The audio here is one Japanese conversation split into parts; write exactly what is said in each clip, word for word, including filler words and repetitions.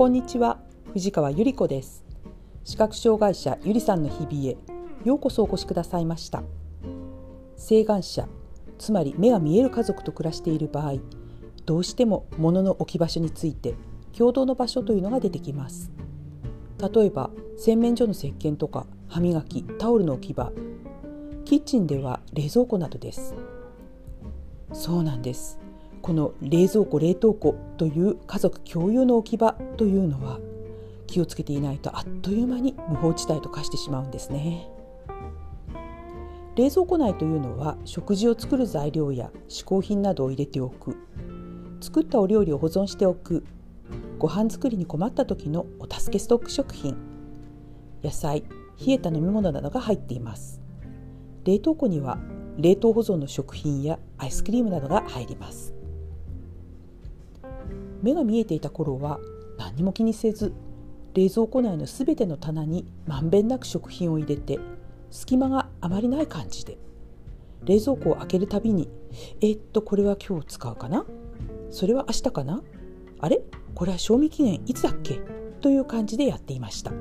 こんにちは、藤川ゆり子です。視覚障害者ゆりさんの日々へようこそお越しくださいました。晴眼者、つまり目が見える家族と暮らしている場合、どうしても物の置き場所について共同の場所というのが出てきます。例えば洗面所の石鹸とか歯磨き、タオルの置き場、キッチンでは冷蔵庫などです。そうなんです。この冷蔵庫、冷凍庫という家族共有の置き場というのは、気をつけていないとあっという間に無法地帯と化してしまうんですね。冷蔵庫内というのは、食事を作る材料や嗜好品などを入れておく、作ったお料理を保存しておく、ご飯作りに困った時のお助けストック食品、野菜、冷えた飲み物などが入っています。冷凍庫には冷凍保存の食品やアイスクリームなどが入ります。目が見えていた頃は何も気にせず、冷蔵庫内のすべての棚にまんべんなく食品を入れて、隙間があまりない感じで、冷蔵庫を開けるたびに、えっとこれは今日使うかな、それは明日かな、あれこれは賞味期限いつだっけ、という感じでやっていました。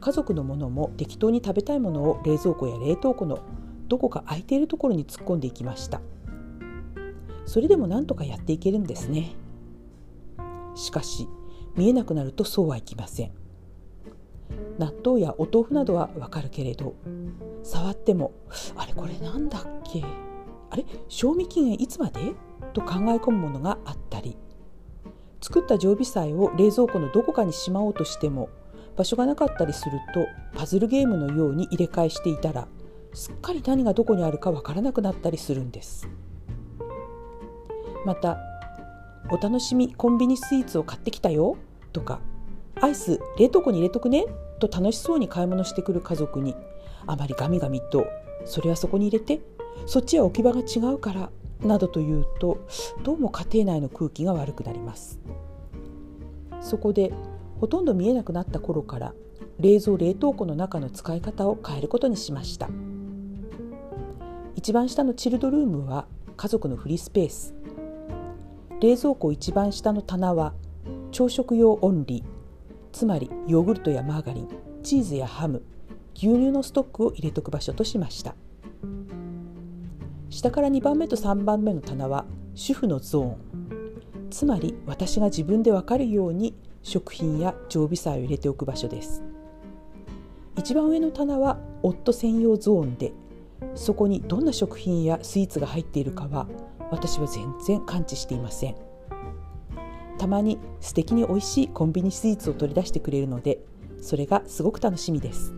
家族のものも適当に食べたいものを冷蔵庫や冷凍庫のどこか空いているところに突っ込んでいきました。それでもなんとかやっていけるんですね。しかし見えなくなるとそうはいきません。納豆やお豆腐などはわかるけれど、触ってもあれこれなんだっけ、あれ賞味期限いつまで、と考え込むものがあったり、作った常備菜を冷蔵庫のどこかにしまおうとしても場所がなかったりすると、パズルゲームのように入れ替えしていたら、すっかり何がどこにあるかわからなくなったりするんです。また、お楽しみコンビニスイーツを買ってきたよ、とか、アイス冷凍庫に入れとくね、と楽しそうに買い物してくる家族に、あまりガミガミと、それはそこに入れて、そっちは置き場が違うから、などというと、どうも家庭内の空気が悪くなります。そこでほとんど見えなくなった頃から、冷蔵冷凍庫の中の使い方を変えることにしました。一番下のチルドルームは家族のフリースペース、冷蔵庫一番下の棚は朝食用オンリー、つまりヨーグルトやマーガリン、チーズやハム、牛乳のストックを入れとく場所としました。下からにばんめとさんばんめの棚は主婦のゾーン、つまり私が自分で分かるように食品や常備菜を入れておく場所です。一番上の棚は夫専用ゾーンで、そこにどんな食品やスイーツが入っているかは私は全然感知していません。たまに素敵に美味しいコンビニスイーツを取り出してくれるので、それがすごく楽しみです。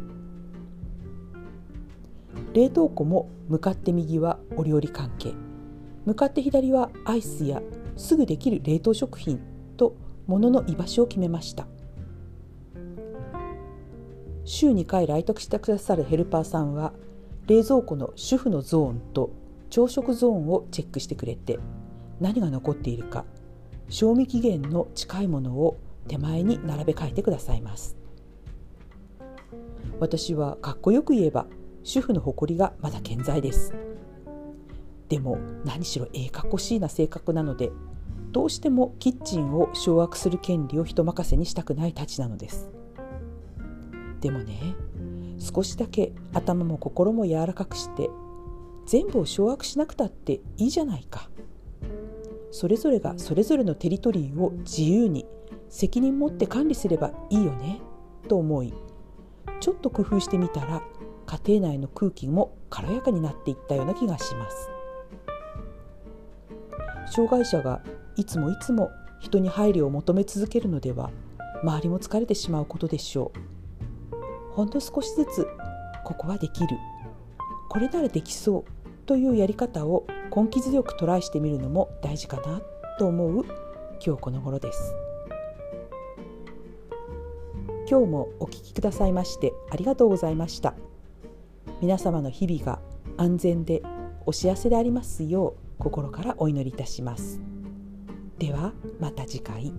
冷凍庫も向かって右はお料理関係、向かって左はアイスやすぐできる冷凍食品と、物の居場所を決めました。週にかい来宅してくださるヘルパーさんは、冷蔵庫の主婦のゾーンと朝食ゾーンをチェックしてくれて、何が残っているか、賞味期限の近いものを手前に並べ替えてくださいます。私はかっこよく言えば、主婦の誇りがまだ健在です。でも何しろええかっこしいな性格なので、どうしてもキッチンを掌握する権利を人任せにしたくないたちなのです。でもね、少しだけ頭も心も柔らかくして、全部を掌握しなくたっていいじゃないか、それぞれがそれぞれのテリトリーを自由に責任持って管理すればいいよね、と思い、ちょっと工夫してみたら、家庭内の空気も軽やかになっていったような気がします。障害者がいつもいつも人に配慮を求め続けるのでは、周りも疲れてしまうことでしょう。ほんの少しずつ、ここはできる、これならできそうというやり方を根気強くトライしてみるのも大事かなと思う今日この頃です。今日もお聞きくださいましてありがとうございました。皆様の日々が安全でお幸せでありますよう、心からお祈りいたします。ではまた次回。